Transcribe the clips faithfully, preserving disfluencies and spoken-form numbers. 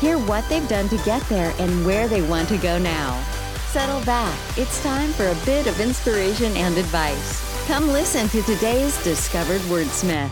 Hear what they've done to get there and where they want to go now. Settle back. It's time for a bit of inspiration and advice. Come listen to today's Discovered Wordsmith.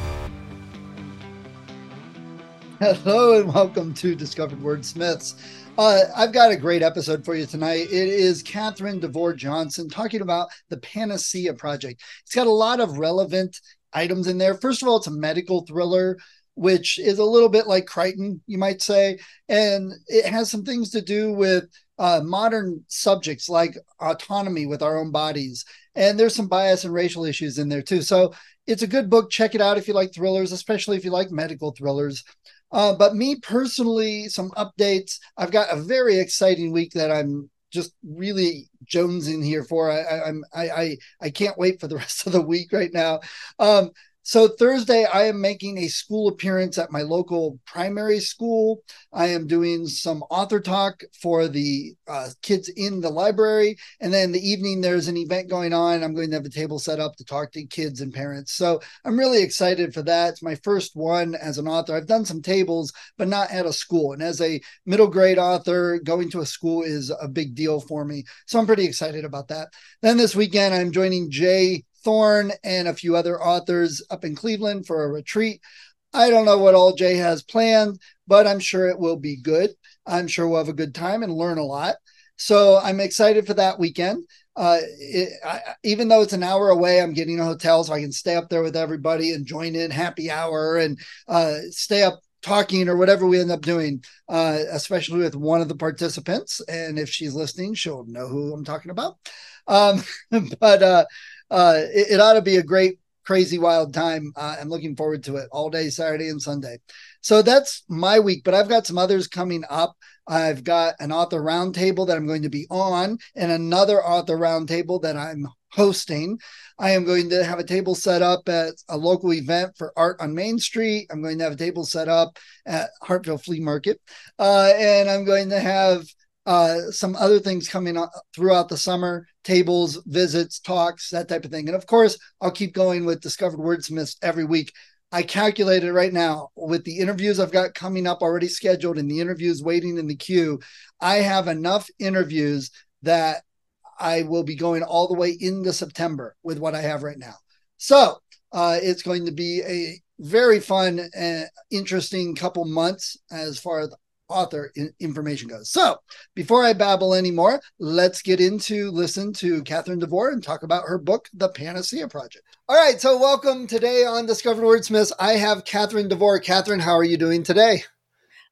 Hello and welcome to Discovered Wordsmiths. Uh, I've got a great episode for you tonight. It is Catherine DeVore Johnson talking about the Panacea Project. It's got a lot of relevant items in there. First of all, it's a medical thriller, which is a little bit like Crichton, you might say. And it has some things to do with uh, modern subjects like autonomy with our own bodies. And there's some bias and racial issues in there too. So it's a good book. Check it out if you like thrillers, especially if you like medical thrillers. Uh, but me personally, some updates. I've got a very exciting week that I'm just really jonesing here for. I, I, I'm, I, I, I can't wait for the rest of the week right now. Um, So Thursday, I am making a school appearance at my local primary school. I am doing some author talk for the uh, kids in the library. And then the evening, there's an event going on. I'm going to have a table set up to talk to kids and parents. So I'm really excited for that. It's my first one as an author. I've done some tables, but not at a school. And as a middle grade author, going to a school is a big deal for me. So I'm pretty excited about that. Then this weekend, I'm joining Jay Thorne and a few other authors up in Cleveland for a retreat. I don't know what all Jay has planned, but I'm sure it will be good. I'm sure we'll have a good time and learn a lot. So I'm excited for that weekend. Uh, it, I, even though it's an hour away, I'm getting a hotel so I can stay up there with everybody and join in happy hour and uh, stay up talking or whatever we end up doing, uh, especially with one of the participants. And if she's listening, she'll know who I'm talking about. Um, but, uh, Uh, it, it ought to be a great, crazy, wild time. Uh, I'm looking forward to it all day, Saturday and Sunday. So that's my week, but I've got some others coming up. I've got an author roundtable that I'm going to be on and another author roundtable that I'm hosting. I am going to have a table set up at a local event for Art on Main Street. I'm going to have a table set up at Hartville Flea Market. Uh, and I'm going to have Uh, some other things coming up throughout the summer, tables, visits, talks, that type of thing. And of course, I'll keep going with Discovered Wordsmiths every week. I calculated right now with the interviews I've got coming up already scheduled and the interviews waiting in the queue, I have enough interviews that I will be going all the way into September with what I have right now. So uh, it's going to be a very fun and interesting couple months as far as author information goes. So before I babble anymore, let's get into listen to Catherine DeVore and talk about her book, The Panacea Project. All right. So welcome today on Discovered Wordsmiths. I have Catherine DeVore. Catherine, how are you doing today?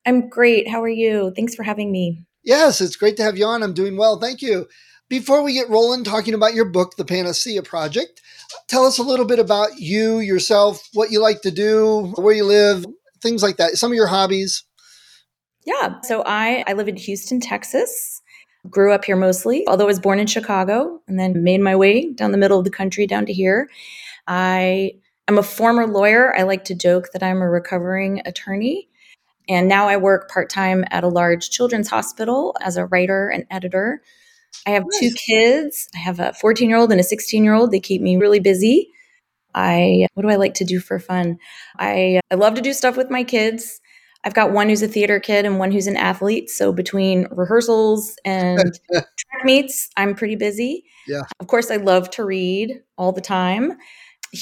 I'm great. How are you? Thanks for having me. Yes, it's great to have you on. I'm doing well. Thank you. Before we get rolling talking about your book, The Panacea Project, tell us a little bit about you, yourself, what you like to do, where you live, things like that. Some of your hobbies. Yeah. So I, I live in Houston, Texas, grew up here mostly, although I was born in Chicago and then made my way down the middle of the country down to here. I am a former lawyer. I like to joke that I'm a recovering attorney. And now I work part-time at a large children's hospital as a writer and editor. I have nice. two kids. I have a fourteen-year-old and a sixteen-year-old. They keep me really busy. I, what do I like to do for fun? I, I love to do stuff with my kids. I've got one who's a theater kid and one who's an athlete. So between rehearsals and track meets, I'm pretty busy. Yeah. Of course, I love to read all the time.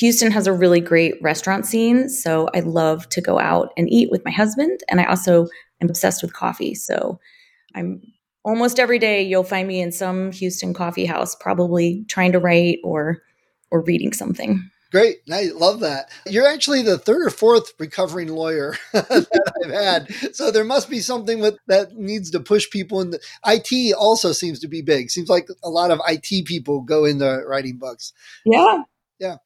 Houston has a really great restaurant scene. So I love to go out and eat with my husband. And I also am obsessed with coffee. So I'm almost every day you'll find me in some Houston coffee house, probably trying to write or or reading something. Great. I love that. You're actually the third or fourth recovering lawyer that I've had. So there must be something with that needs to push people in. The, I T also seems to be big. Seems like a lot of I T people go into writing books. Yeah. Yeah.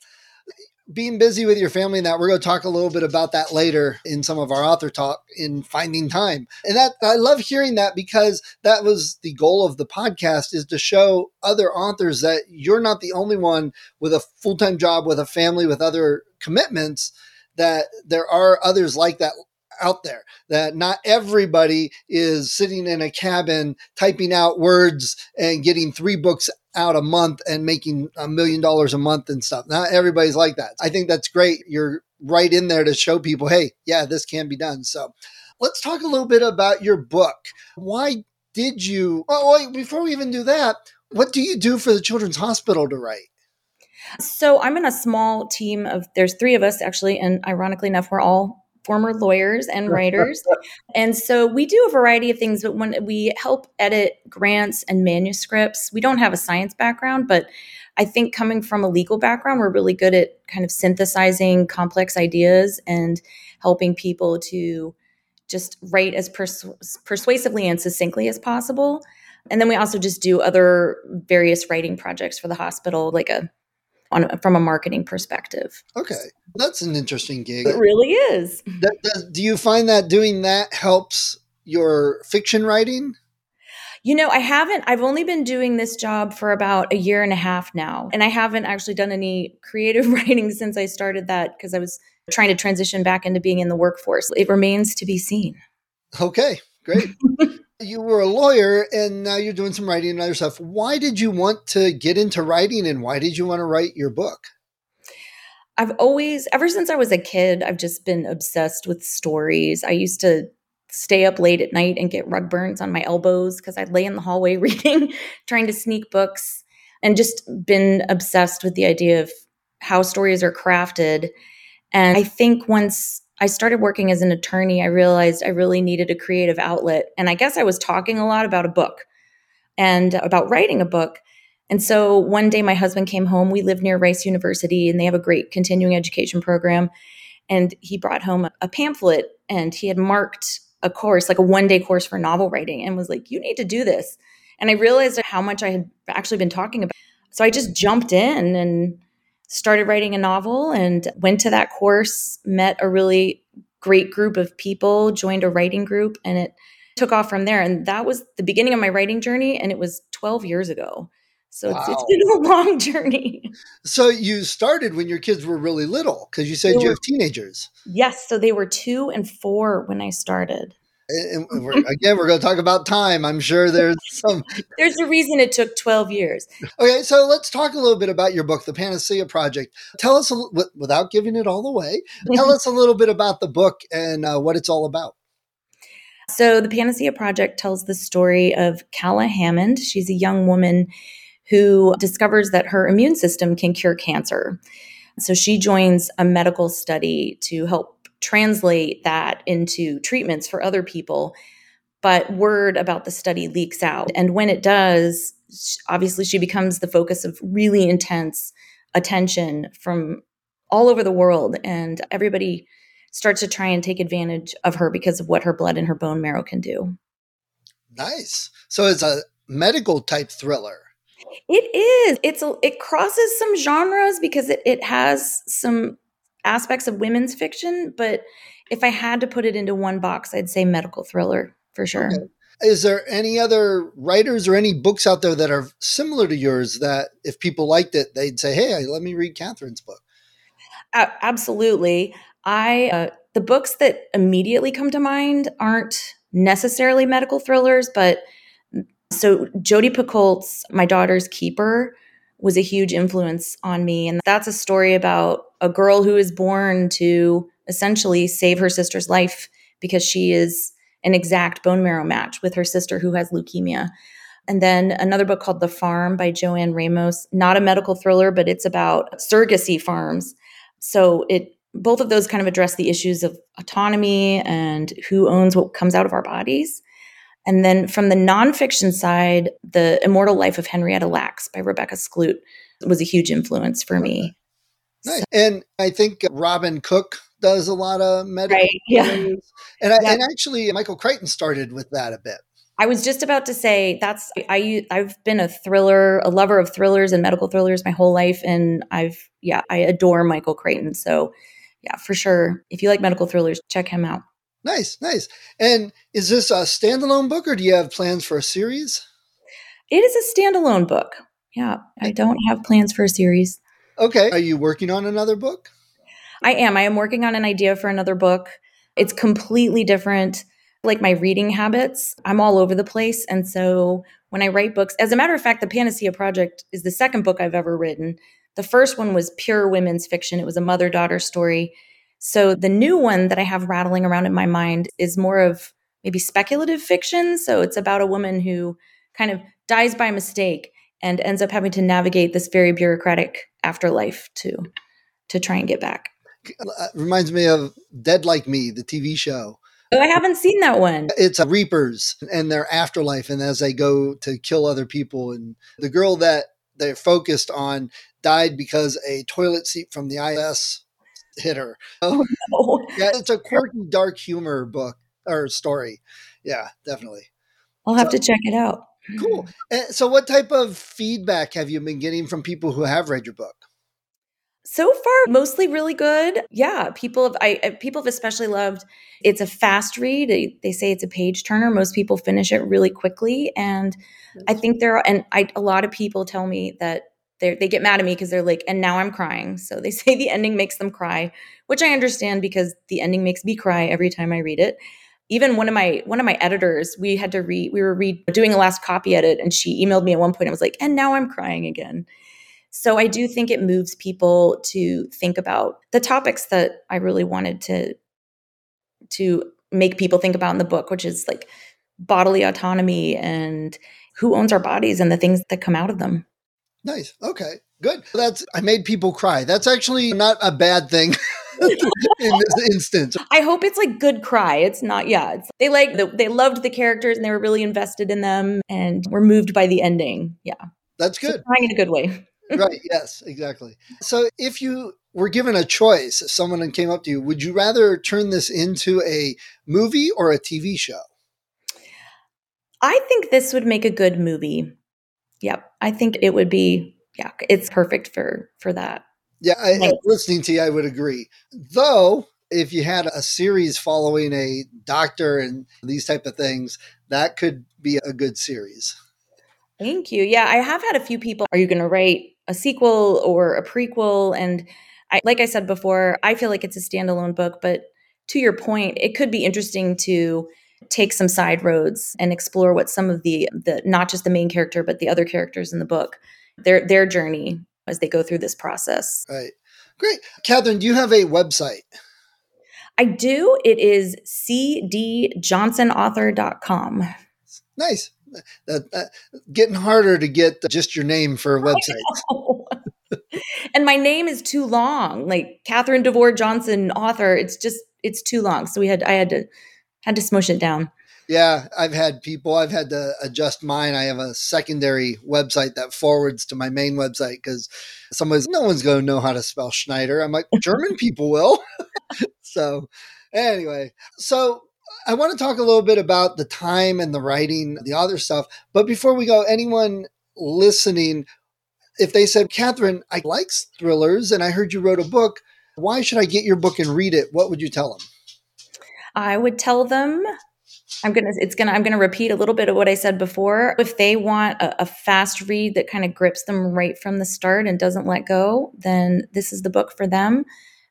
being busy with your family and that, we're going to talk a little bit about that later in some of our author talk in finding time. And that I love hearing that, because that was the goal of the podcast, is to show other authors that you're not the only one with a full-time job, with a family, with other commitments, that there are others like that out there, that not everybody is sitting in a cabin typing out words and getting three books out a month and making a million dollars a month and stuff. Not everybody's like that. I think that's great. You're right in there to show people, hey, yeah, this can be done. So let's talk a little bit about your book. Why did you, oh, wait, before we even do that, what do you do for the Children's Hospital to write? So I'm in a small team of, there's three of us actually, and ironically enough, we're all former lawyers and writers. And so we do a variety of things, but when we help edit grants and manuscripts, we don't have a science background, but I think coming from a legal background, we're really good at kind of synthesizing complex ideas and helping people to just write as persu- persuasively and succinctly as possible. And then we also just do other various writing projects for the hospital, like a On, from a marketing perspective. Okay. That's an interesting gig. It really is. That, that, do you find that doing that helps your fiction writing? You know, I haven't. I've only been doing this job for about a year and a half now. And I haven't actually done any creative writing since I started that, because I was trying to transition back into being in the workforce. It remains to be seen. Okay, great. You were a lawyer and now you're doing some writing and other stuff. Why did you want to get into writing, and why did you want to write your book? I've always, ever since I was a kid, I've just been obsessed with stories. I used to stay up late at night and get rug burns on my elbows because I'd lay in the hallway reading, trying to sneak books, and just been obsessed with the idea of how stories are crafted. And I think once I started working as an attorney, I realized I really needed a creative outlet. And I guess I was talking a lot about a book and about writing a book. And so one day my husband came home. We live near Rice University and they have a great continuing education program. And he brought home a pamphlet and he had marked a course, like a one-day course for novel writing, and was like, you need to do this. And I realized how much I had actually been talking about. So I just jumped in and started writing a novel and went to that course, met a really great group of people, joined a writing group, and it took off from there. And that was the beginning of my writing journey. And it was twelve years ago. So wow. it's, it's been a long journey. So you started when your kids were really little, because you said they you were, have teenagers. Yes. So they were two and four when I started. And we're, again, we're going to talk about time. I'm sure there's some. There's a reason it took twelve years. Okay, so let's talk a little bit about your book, The Panacea Project. Tell us, a, w- without giving it all away, tell us a little bit about the book and uh, what it's all about. So The Panacea Project tells the story of Calla Hammond. She's a young woman who discovers that her immune system can cure cancer. So she joins a medical study to help translate that into treatments for other people. But word about the study leaks out. And when it does, obviously she becomes the focus of really intense attention from all over the world. And everybody starts to try and take advantage of her because of what her blood and her bone marrow can do. Nice. So it's a medical type thriller. It is. It's a, it crosses some genres because it, it has some aspects of women's fiction, but if I had to put it into one box, I'd say medical thriller for sure. Okay. Is there any other writers or any books out there that are similar to yours that if people liked it, they'd say, hey, let me read Catherine's book? Uh, absolutely. I uh, the books that immediately come to mind aren't necessarily medical thrillers, but so Jodi Picoult's My Daughter's Keeper was a huge influence on me. And that's a story about a girl who is born to essentially save her sister's life because she is an exact bone marrow match with her sister who has leukemia. And then another book called The Farm by Joanne Ramos, not a medical thriller, but it's about surrogacy farms. So it both of those kind of address the issues of autonomy and who owns what comes out of our bodies. And then from the nonfiction side, The Immortal Life of Henrietta Lacks by Rebecca Skloot was a huge influence for me. Nice. So. And I think Robin Cook does a lot of medical. Right, yeah. And, I, yeah. and actually, Michael Crichton started with that a bit. I was just about to say that's I I've been a thriller, a lover of thrillers and medical thrillers my whole life, and I've yeah, I adore Michael Crichton. So, yeah, for sure. If you like medical thrillers, check him out. Nice, nice. And is this a standalone book, or do you have plans for a series? It is a standalone book. Yeah, I don't have plans for a series. Okay. Are you working on another book? I am. I am working on an idea for another book. It's completely different. Like my reading habits, I'm all over the place. And so when I write books, as a matter of fact, The Panacea Project is the second book I've ever written. The first one was pure women's fiction. It was a mother-daughter story. So the new one that I have rattling around in my mind is more of maybe speculative fiction. So it's about a woman who kind of dies by mistake and ends up having to navigate this very bureaucratic afterlife to, to try and get back. It reminds me of Dead Like Me, the T V show. Oh, I haven't seen that one. It's uh, Reapers and their afterlife. And as they go to kill other people, and the girl that they're focused on died because a toilet seat from the I S S hit her. Oh, no. Yeah, it's a quirky, dark humor book or story. Yeah, definitely. I'll have so, to check it out. Cool. And so what type of feedback have you been getting from people who have read your book? So far, mostly really good. Yeah, people have I people have especially loved. It's a fast read. They, they say it's a page turner. Most people finish it really quickly, and yes. I think there are. And I, a lot of people tell me that they they get mad at me because they're like, and now I'm crying. So they say the ending makes them cry, which I understand because the ending makes me cry every time I read it. Even one of my one of my editors, we had to read. We were read doing a last copy edit, and she emailed me at one point. I was like, and now I'm crying again. So I do think it moves people to think about the topics that I really wanted to to make people think about in the book, which is like bodily autonomy and who owns our bodies and the things that come out of them. Nice. Okay, good. That's I made people cry. That's actually not a bad thing in this instance. I hope it's like good cry. It's not. Yeah, it's, they like the, they loved the characters and they were really invested in them and were moved by the ending. Yeah, that's good. So crying in a good way. Right. Yes, exactly. So if you were given a choice, if someone came up to you, would you rather turn this into a movie or a T V show? I think this would make a good movie. Yep. I think it would be, yeah, it's perfect for, for that. Yeah. I, right. Listening to you, I would agree. Though, if you had a series following a doctor and these type of things, that could be a good series. Thank you. Yeah. I have had a few people, are you going to write a sequel or a prequel? And I, like I said before, I feel like it's a standalone book, but to your point, it could be interesting to take some side roads and explore what some of the, the not just the main character, but the other characters in the book, their, their journey as they go through this process. Right. Great. Catherine, do you have a website? I do. It is c d johnson author dot com. Nice. Uh, uh, getting harder to get just your name for a website. And my name is too long. Like Catherine DeVore Johnson, author. It's just, it's too long. So we had, I had to, had to smush it down. Yeah. I've had people, I've had to adjust mine. I have a secondary website that forwards to my main website because someone's, no one's going to know how to spell Schneider. I'm like, German people will. So anyway, so I want to talk a little bit about the time and the writing, the other stuff. But before we go, anyone listening, if they said, Catherine, I like thrillers and I heard you wrote a book, why should I get your book and read it? What would you tell them? I would tell them, I'm going to, it's going to, I'm going to repeat a little bit of what I said before. If they want a, a fast read that kind of grips them right from the start and doesn't let go, then this is the book for them.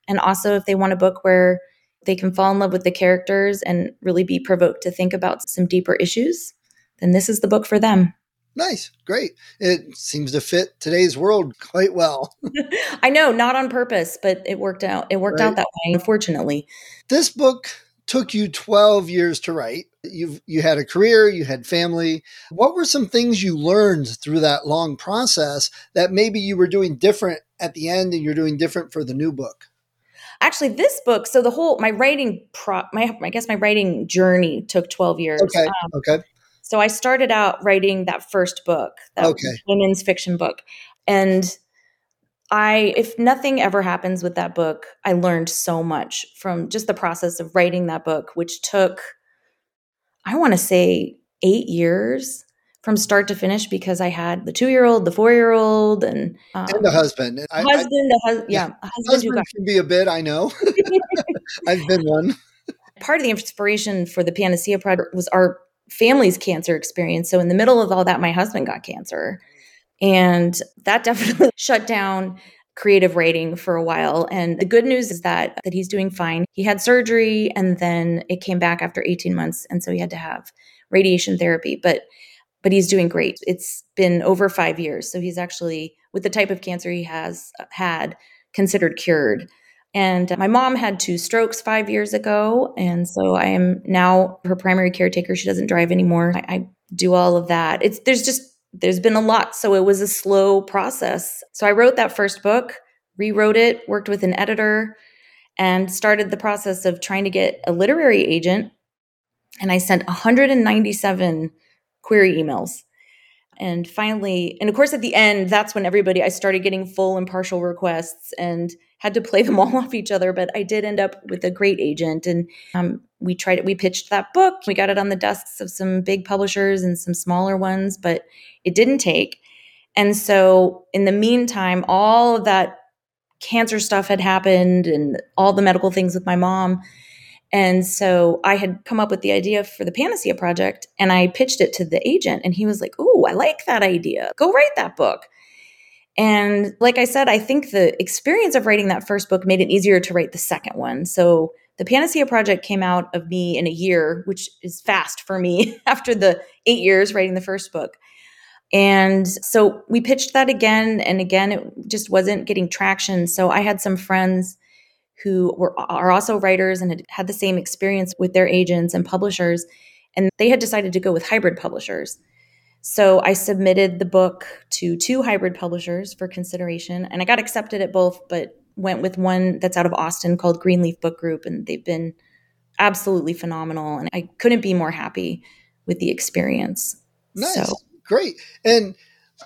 And also if they want a book where they can fall in love with the characters and really be provoked to think about some deeper issues, then this is the book for them. Nice. Great. It seems to fit today's world quite well. I know, not on purpose, but it worked out. It worked right. out that way, unfortunately. This book took you twelve years to write. You've, you had a career, you had family. What were some things you learned through that long process that maybe you were doing different at the end and you're doing different for the new book? Actually, this book, so the whole, my writing, pro, my I guess my writing journey took twelve years. Okay, um, okay. So I started out writing that first book, that okay. women's fiction book. And I, if nothing ever happens with that book, I learned so much from just the process of writing that book, which took, I want to say eight years from start to finish because I had the two-year-old, the four-year-old, and um, and the husband. Husband, I, I, the hus- yeah, yeah, husband, husband got- can be a bit. I know, I've been one. Part of the inspiration for the Panacea Project was our family's cancer experience. So in the middle of all that, my husband got cancer, and that definitely shut down creative writing for a while. And the good news is that that he's doing fine. He had surgery, and then it came back after eighteen months, and so he had to have radiation therapy. But But he's doing great. It's been over five years. So he's actually, with the type of cancer he has had, considered cured. And my mom had two strokes five years ago. And so I am now her primary caretaker. She doesn't drive anymore. I, I do all of that. It's there's just, there's been a lot. So it was a slow process. So I wrote that first book, rewrote it, worked with an editor, and started the process of trying to get a literary agent. And I sent one hundred ninety-seven query emails. And finally, and of course, at the end, that's when everybody, I started getting full impartial requests and had to play them all off each other. But I did end up with a great agent. And um, we tried it. We pitched that book. We got it on the desks of some big publishers and some smaller ones, but it didn't take. And so in the meantime, all of that cancer stuff had happened and all the medical things with my mom. And so I had come up with the idea for the Panacea Project, and I pitched it to the agent, and he was like, "Ooh, I like that idea. Go write that book." And like I said, I think the experience of writing that first book made it easier to write the second one. So the Panacea Project came out of me in a year, which is fast for me after the eight years writing the first book. And so we pitched that again, and again, it just wasn't getting traction. So I had some friends who were are also writers and had had the same experience with their agents and publishers, and they had decided to go with hybrid publishers. So I submitted the book to two hybrid publishers for consideration, and I got accepted at both, but went with one that's out of Austin called Greenleaf Book Group, and they've been absolutely phenomenal, and I couldn't be more happy with the experience. Nice. So. Great. And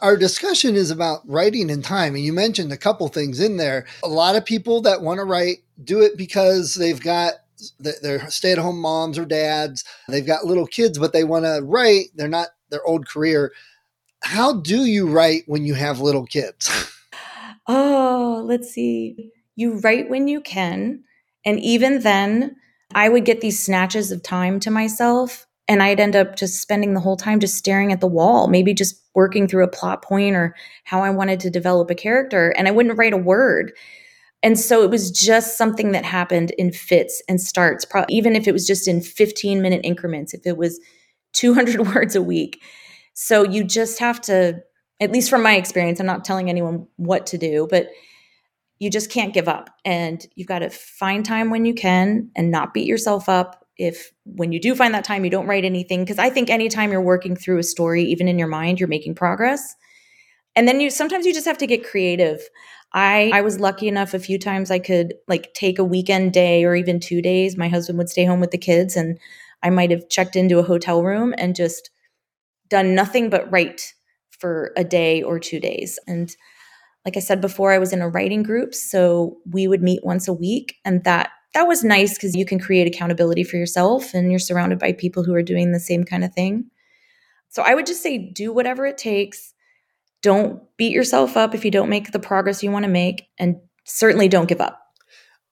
our discussion is about writing in time. And you mentioned a couple things in there. A lot of people that want to write do it because they've got their stay-at-home moms or dads. They've got little kids, but they want to write. They're not their old career. How do you write when you have little kids? Oh, let's see. You write when you can. And even then, I would get these snatches of time to myself. And I'd end up just spending the whole time just staring at the wall, maybe just working through a plot point or how I wanted to develop a character. And I wouldn't write a word. And so it was just something that happened in fits and starts, pro- even if it was just in fifteen minute increments, if it was two hundred words a week. So you just have to, at least from my experience, I'm not telling anyone what to do, but you just can't give up. And you've got to find time when you can and not beat yourself up. If when you do find that time, you don't write anything, because I think anytime you're working through a story, even in your mind, you're making progress. And then you sometimes you just have to get creative. I, I was lucky enough a few times I could like take a weekend day or even two days. My husband would stay home with the kids, and I might have checked into a hotel room and just done nothing but write for a day or two days. And like I said before, I was in a writing group, so we would meet once a week, and that That was nice because you can create accountability for yourself and you're surrounded by people who are doing the same kind of thing. So I would just say do whatever it takes. Don't beat yourself up if you don't make the progress you want to make, and certainly don't give up.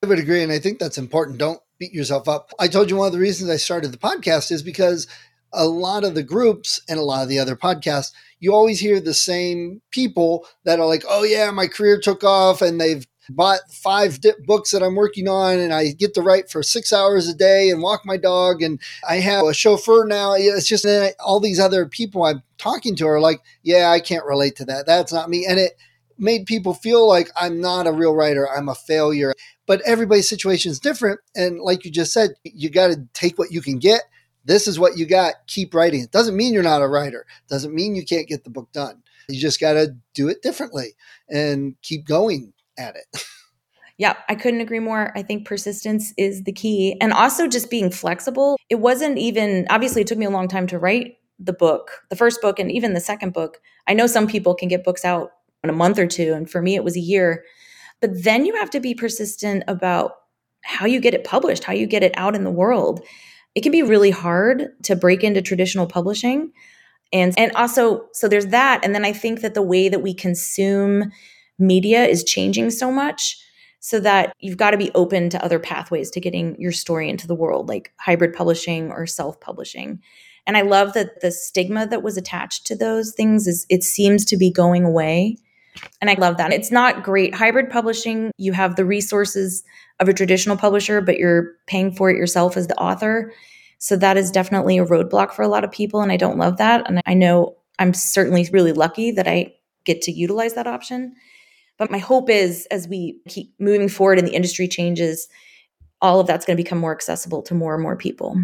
I would agree. And I think that's important. Don't beat yourself up. I told you one of the reasons I started the podcast is because a lot of the groups and a lot of the other podcasts, you always hear the same people that are like, "Oh yeah, my career took off and they've bought five dip books that I'm working on, and I get to write for six hours a day and walk my dog. And I have a chauffeur now." It's just all these other people I'm talking to are like, "Yeah, I can't relate to that. That's not me." And it made people feel like I'm not a real writer. I'm a failure. But everybody's situation is different. And like you just said, you got to take what you can get. This is what you got. Keep writing. It doesn't mean you're not a writer. It doesn't mean you can't get the book done. You just got to do it differently and keep going at it. Yeah, I couldn't agree more. I think persistence is the key. And also just being flexible. It wasn't even, obviously it took me a long time to write the book, the first book and even the second book. I know some people can get books out in a month or two. And for me, it was a year. But then you have to be persistent about how you get it published, how you get it out in the world. it can be really hard to break into traditional publishing. And, and also, so there's that. And then I think that the way that we consume media is changing so much, so that you've got to be open to other pathways to getting your story into the world, like hybrid publishing or self-publishing. And I love that the stigma that was attached to those things is, it seems to be going away. And I love that. It's not great. Hybrid publishing, you have the resources of a traditional publisher, but you're paying for it yourself as the author. So that is definitely a roadblock for a lot of people. And I don't love that. And I know I'm certainly really lucky that I get to utilize that option. But my hope is, as we keep moving forward and the industry changes, all of that's going to become more accessible to more and more people.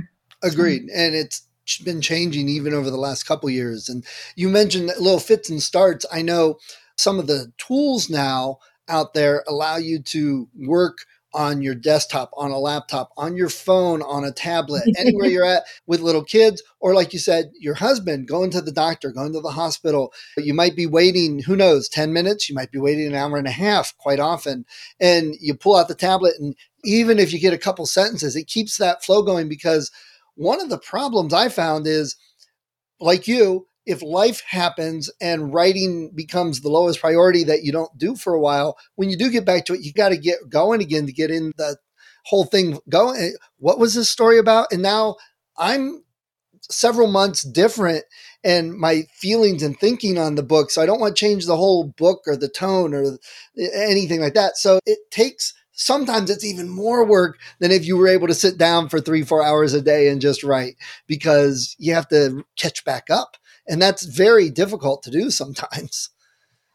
Agreed. And it's been changing even over the last couple of years. And you mentioned little fits and starts. I know some of the tools now out there allow you to work on your desktop, on a laptop, on your phone, on a tablet, anywhere you're at with little kids, or like you said, your husband going to the doctor, going to the hospital. You might be waiting, who knows, ten minutes. You might be waiting an hour and a half quite often. And you pull out the tablet, and even if you get a couple sentences, it keeps that flow going. Because one of the problems I found is, like you, if life happens and writing becomes the lowest priority that you don't do for a while, when you do get back to it, you got to get going again to get in the whole thing going. What was this story about? And now I'm several months different and my feelings and thinking on the book. So I don't want to change the whole book or the tone or anything like that. So it takes, sometimes it's even more work than if you were able to sit down for three, four hours a day and just write, because you have to catch back up. And that's very difficult to do sometimes.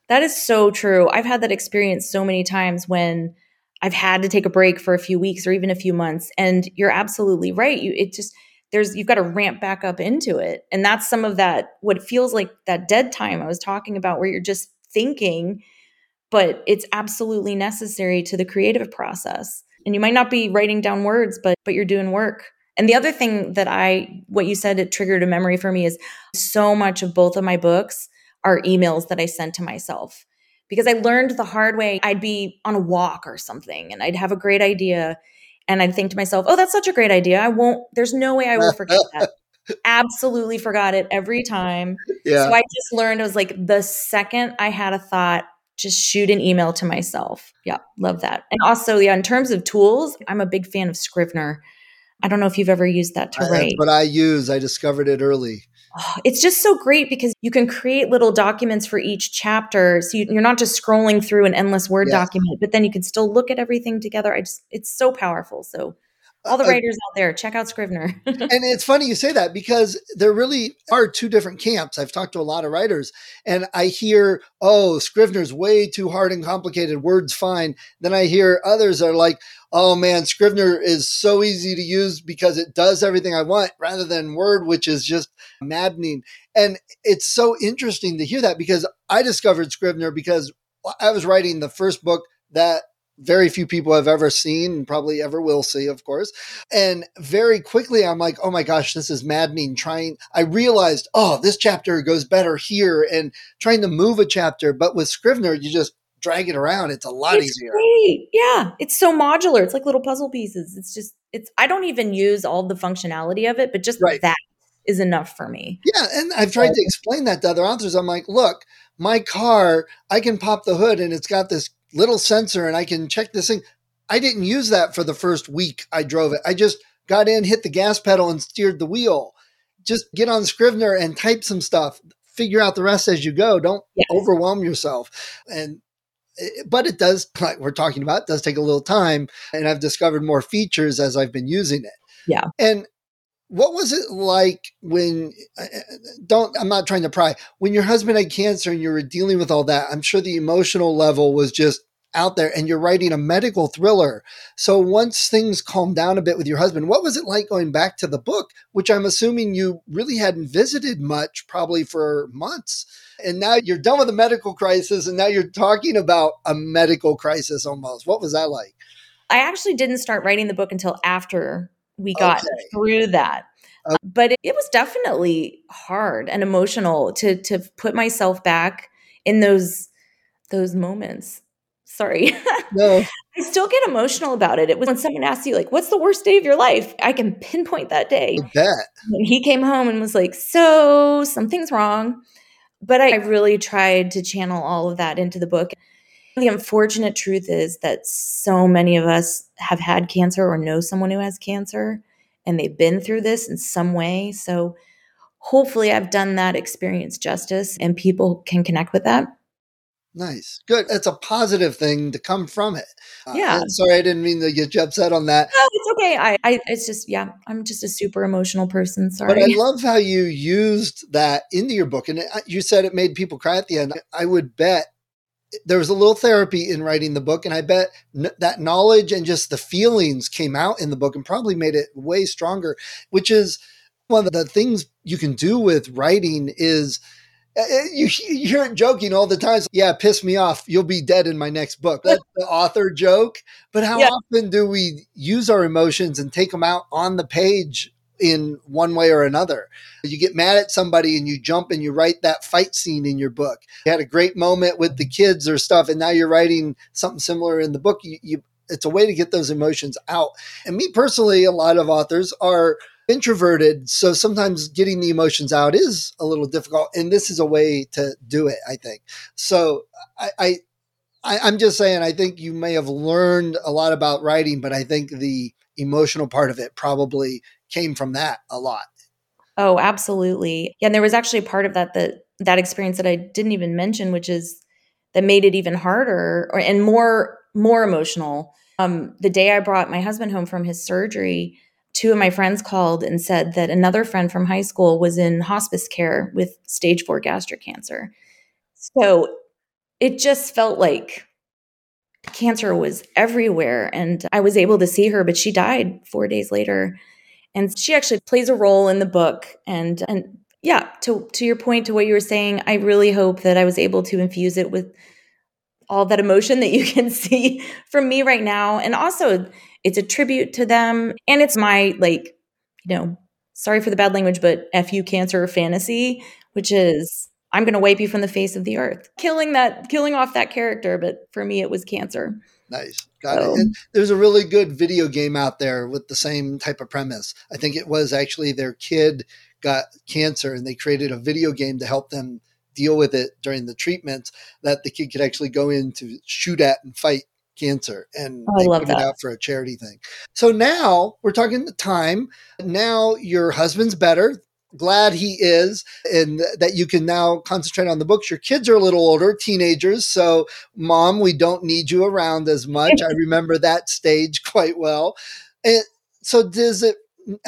That is so true. I've had that experience so many times when I've had to take a break for a few weeks or even a few months. And you're absolutely right. You, it just, there's, you've got to ramp back up into it. And that's some of that, what feels like that dead time I was talking about, where you're just thinking, but it's absolutely necessary to the creative process. And you might not be writing down words, but but you're doing work. And the other thing that I, what you said, it triggered a memory for me, is so much of both of my books are emails that I sent to myself, because I learned the hard way. I'd be on a walk or something and I'd have a great idea and I'd think to myself, oh, that's such a great idea. I won't, there's no way I will forget that. Absolutely forgot it every time. Yeah. So I just learned, I was like, the second I had a thought, just shoot an email to myself. Yeah. Love that. And also, yeah, in terms of tools, I'm a big fan of Scrivener. I don't know if you've ever used that to I, write. But I use, I discovered it early. Oh, it's just so great because you can create little documents for each chapter. So you, you're not just scrolling through an endless Word yes. document, but then you can still look at everything together. I just, it's so powerful. So all the writers uh, out there, check out Scrivener. And it's funny you say that, because there really are two different camps. I've talked to a lot of writers and I hear, oh, Scrivener's way too hard and complicated. Word's fine. Then I hear others are like, oh man, Scrivener is so easy to use because it does everything I want, rather than Word, which is just maddening. And it's so interesting to hear that, because I discovered Scrivener because I was writing the first book that very few people have ever seen and probably ever will see, of course. And very quickly, I'm like, oh my gosh, this is maddening. Trying, I realized, oh, this chapter goes better here, and trying to move a chapter. But with Scrivener, you just drag it around. It's a lot it's easier. Great. Yeah. It's so modular. It's like little puzzle pieces. It's just, it's, I don't even use all the functionality of it, but just right. that is enough for me. Yeah. And I've tried so, to explain that to other authors. I'm like, look, my car, I can pop the hood and it's got this little sensor and I can check this thing. I didn't use that for the first week I drove it. I just got in, hit the gas pedal and steered the wheel. Just get on Scrivener and type some stuff, figure out the rest as you go. Don't yes. overwhelm yourself. And, but it does, like we're talking about, it does take a little time, and I've discovered more features as I've been using it. Yeah. And what was it like when, don't, I'm not trying to pry, when your husband had cancer and you were dealing with all that? I'm sure the emotional level was just out there, and you're writing a medical thriller. So once things calmed down a bit with your husband, what was it like going back to the book, which I'm assuming you really hadn't visited much probably for months? And now you're done with the medical crisis and now you're talking about a medical crisis almost. What was that like? I actually didn't start writing the book until after we got okay. through that. Okay. But it, it was definitely hard and emotional to to put myself back in those those moments. Sorry. No. I still get emotional about it. It was when someone asks you, like, what's the worst day of your life? I can pinpoint that day. I bet. And he came home and was like, so something's wrong. But I really tried to channel all of that into the book. The unfortunate truth is that so many of us have had cancer or know someone who has cancer, and they've been through this in some way. So hopefully I've done that experience justice and people can connect with that. Nice. Good. That's a positive thing to come from it. Yeah. Uh, sorry, I didn't mean to get you upset on that. No, it's okay. I, I, it's just, yeah, I'm just a super emotional person. Sorry. But I love how you used that into your book. And it, you said it made people cry at the end. I would bet there was a little therapy in writing the book. And I bet n- that knowledge and just the feelings came out in the book and probably made it way stronger, which is one of the things you can do with writing is You, you hear it joking all the time. So, yeah, piss me off. You'll be dead in my next book. That's the author joke. But how yeah. often do we use our emotions and take them out on the page in one way or another? You get mad at somebody and you jump and you write that fight scene in your book. You had a great moment with the kids or stuff, and now you're writing something similar in the book. You, you, it's a way to get those emotions out. And me personally, a lot of authors are introverted, so sometimes getting the emotions out is a little difficult, and this is a way to do it, I think. So I, I, I I'm just saying, I think you may have learned a lot about writing, but I think the emotional part of it probably came from that a lot. Oh, absolutely. And there was actually a part of that that that experience that I didn't even mention, which is that made it even harder or and more more emotional. Um, the day I brought my husband home from his surgery, two of my friends called and said that another friend from high school was in hospice care with stage four gastric cancer. So it just felt like cancer was everywhere. And I was able to see her, but she died four days later. And she actually plays a role in the book. And and yeah, to, to your point, to what you were saying, I really hope that I was able to infuse it with all that emotion that you can see from me right now. And also, it's a tribute to them. And it's my, like, you know, sorry for the bad language, but F you cancer fantasy, which is I'm going to wipe you from the face of the earth. Killing that, killing off that character. But for me, it was cancer. Nice. Got so. it. And there's a really good video game out there with the same type of premise. I think it was actually their kid got cancer and they created a video game to help them deal with it during the treatments that the kid could actually go in to shoot at and fight cancer, and oh, they put that. it out for a charity thing. So now we're talking the time. Now your husband's better. Glad he is, and that you can now concentrate on the books. Your kids are a little older, teenagers. So, Mom, we don't need you around as much. I remember that stage quite well. And so does it,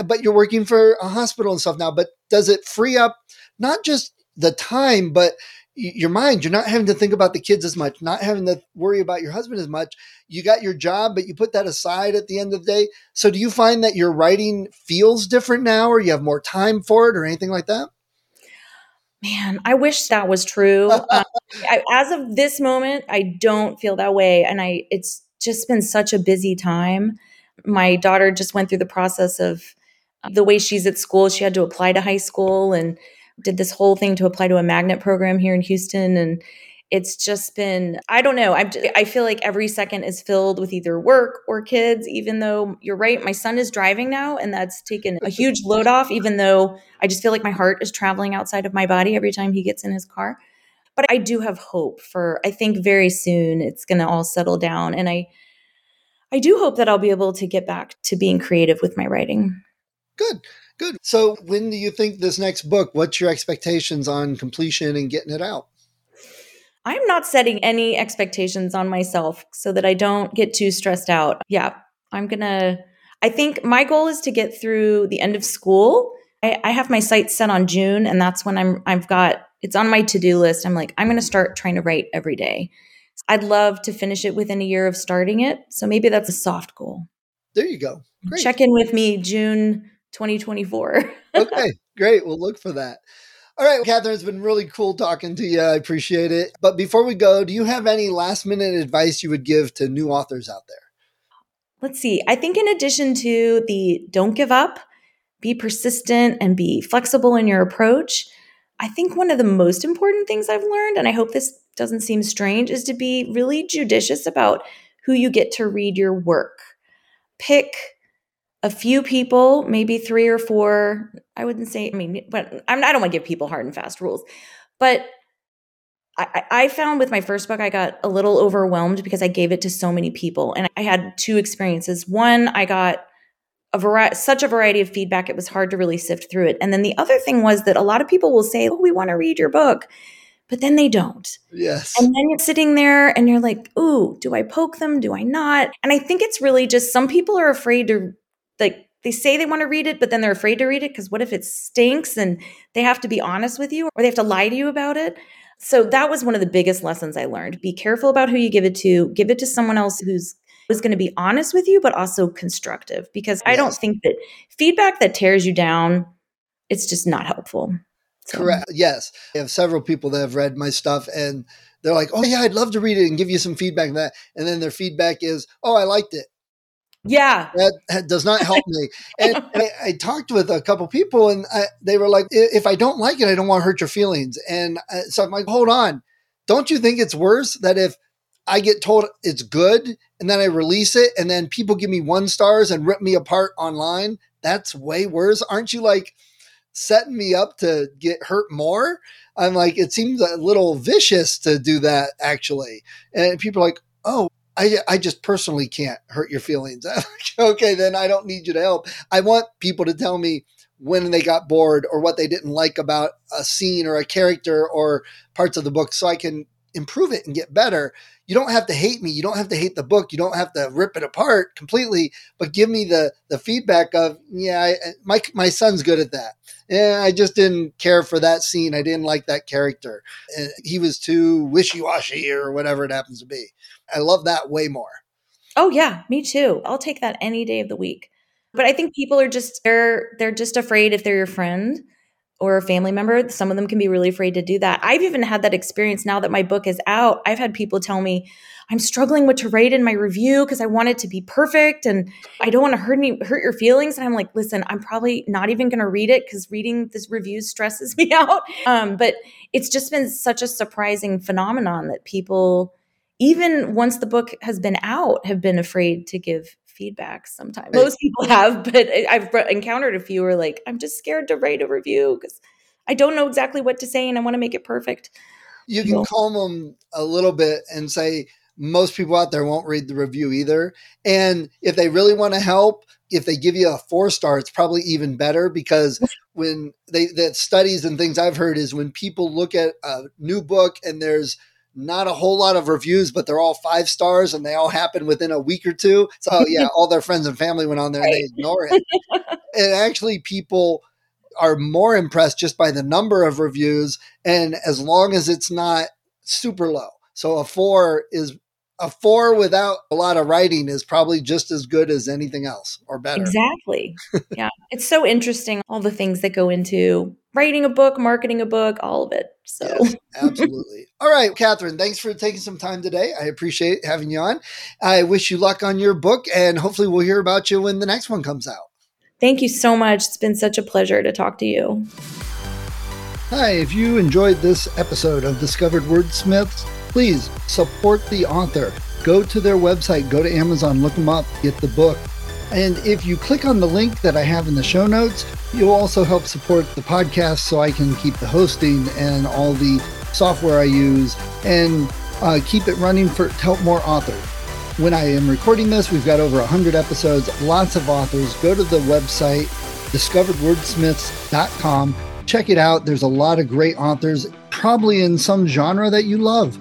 but you're working for a hospital and stuff now, but does it free up not just the time, but your mind? You're not having to think about the kids as much, not having to worry about your husband as much. You got your job, but you put that aside at the end of the day. So do you find that your writing feels different now, or you have more time for it or anything like that? Man, I wish that was true. um, I, as of this moment, I don't feel that way. And I, it's just been such a busy time. My daughter just went through the process of the way she's at school. She had to apply to high school and did this whole thing to apply to a magnet program here in Houston. And it's just been, I don't know. I'm just, I feel like every second is filled with either work or kids, even though you're right. My son is driving now, and that's taken a huge load off, even though I just feel like my heart is traveling outside of my body every time he gets in his car. But I do have hope for, I think very soon it's going to all settle down. And I, I do hope that I'll be able to get back to being creative with my writing. Good. Good. So when do you think this next book, what's your expectations on completion and getting it out? I'm not setting any expectations on myself so that I don't get too stressed out. Yeah, I'm going to, I think my goal is to get through the end of school. I, I have my sights set on June, and that's when I'm, I've got, it's on my to-do list. I'm like, I'm going to start trying to write every day. I'd love to finish it within a year of starting it. So maybe that's a soft goal. There you go. Great. Check in with me June twenty twenty-four. Okay, great. We'll look for that. All right, Catherine, it's been really cool talking to you. I appreciate it. But before we go, do you have any last minute advice you would give to new authors out there? Let's see. I think in addition to the don't give up, be persistent and be flexible in your approach, I think one of the most important things I've learned, and I hope this doesn't seem strange, is to be really judicious about who you get to read your work. Pick a few people, maybe three or four. I wouldn't say, I mean, but I'm, I don't want to give people hard and fast rules. But I, I found with my first book, I got a little overwhelmed because I gave it to so many people. And I had two experiences. One, I got a vari- such a variety of feedback, it was hard to really sift through it. And then the other thing was that a lot of people will say, oh, we want to read your book, but then they don't. Yes. And then you're sitting there and you're like, ooh, do I poke them? Do I not? And I think it's really just some people are afraid to, like, they say they want to read it, but then they're afraid to read it because what if it stinks and they have to be honest with you or they have to lie to you about it? So that was one of the biggest lessons I learned. Be careful about who you give it to. Give it to someone else who's is going to be honest with you, but also constructive, because yes. I don't think that feedback that tears you down, it's just not helpful. So. Correct. Yes. I have several people that have read my stuff and they're like, oh yeah, I'd love to read it and give you some feedback on that. And then their feedback is, oh, I liked it. Yeah. That does not help me. And I, I talked with a couple people and I, they were like, if I don't like it, I don't want to hurt your feelings. And I, so I'm like, hold on. Don't you think it's worse that if I get told it's good and then I release it and then people give me one stars and rip me apart online? That's way worse. Aren't you like setting me up to get hurt more? I'm like, it seems a little vicious to do that actually. And people are like, oh, I, I just personally can't hurt your feelings. Okay, then I don't need you to help. I want people to tell me when they got bored or what they didn't like about a scene or a character or parts of the book so I can improve it and get better. You don't have to hate me. You don't have to hate the book. You don't have to rip it apart completely, but give me the the feedback of, yeah, I, my my son's good at that. Yeah, I just didn't care for that scene. I didn't like that character. And he was too wishy-washy or whatever it happens to be. I love that way more. Oh yeah, me too. I'll take that any day of the week. But I think people are just, they're, they're just afraid if they're your friend or a family member. Some of them can be really afraid to do that. I've even had that experience now that my book is out. I've had people tell me, I'm struggling with to write in my review because I want it to be perfect and I don't want to hurt any, hurt your feelings. And I'm like, listen, I'm probably not even going to read it because reading this review stresses me out. Um, but it's just been such a surprising phenomenon that people, even once the book has been out, have been afraid to give feedback sometimes. Most people have, but I've encountered a few who are like, I'm just scared to write a review because I don't know exactly what to say and I want to make it perfect. You can calm them a little bit and say, most people out there won't read the review either. And if they really want to help, if they give you a four star, it's probably even better because when they, the studies and things I've heard is when people look at a new book and there's not a whole lot of reviews, but they're all five stars and they all happen within a week or two. So yeah, all their friends and family went on there and they ignore it. And actually people are more impressed just by the number of reviews. And as long as it's not super low. So a four is a four without a lot of writing is probably just as good as anything else or better. Exactly. Yeah. It's so interesting. All the things that go into writing a book, marketing a book, all of it. So yes, absolutely. All right, Catherine, thanks for taking some time today. I appreciate having you on. I wish you luck on your book and hopefully we'll hear about you when the next one comes out. Thank you so much. It's been such a pleasure to talk to you. Hi, if you enjoyed this episode of Discovered Wordsmiths, please support the author. Go to their website, go to Amazon, look them up, get the book. And if you click on the link that I have in the show notes, you'll also help support the podcast so I can keep the hosting and all the software I use and uh, keep it running for to help more authors. When I am recording this, we've got over one hundred episodes, lots of authors. Go to the website, discovered wordsmiths dot com. Check it out. There's a lot of great authors, probably in some genre that you love.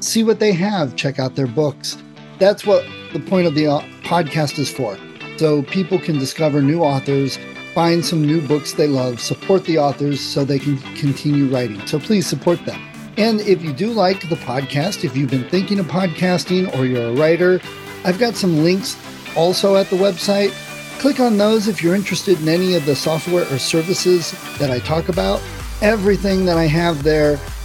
See what they have. Check out their books. That's what the point of the podcast is for. So people can discover new authors, find some new books they love, support the authors so they can continue writing. So please support them. And if you do like the podcast, if you've been thinking of podcasting or you're a writer, I've got some links also at the website. Click on those if you're interested in any of the software or services that I talk about. Everything that I have there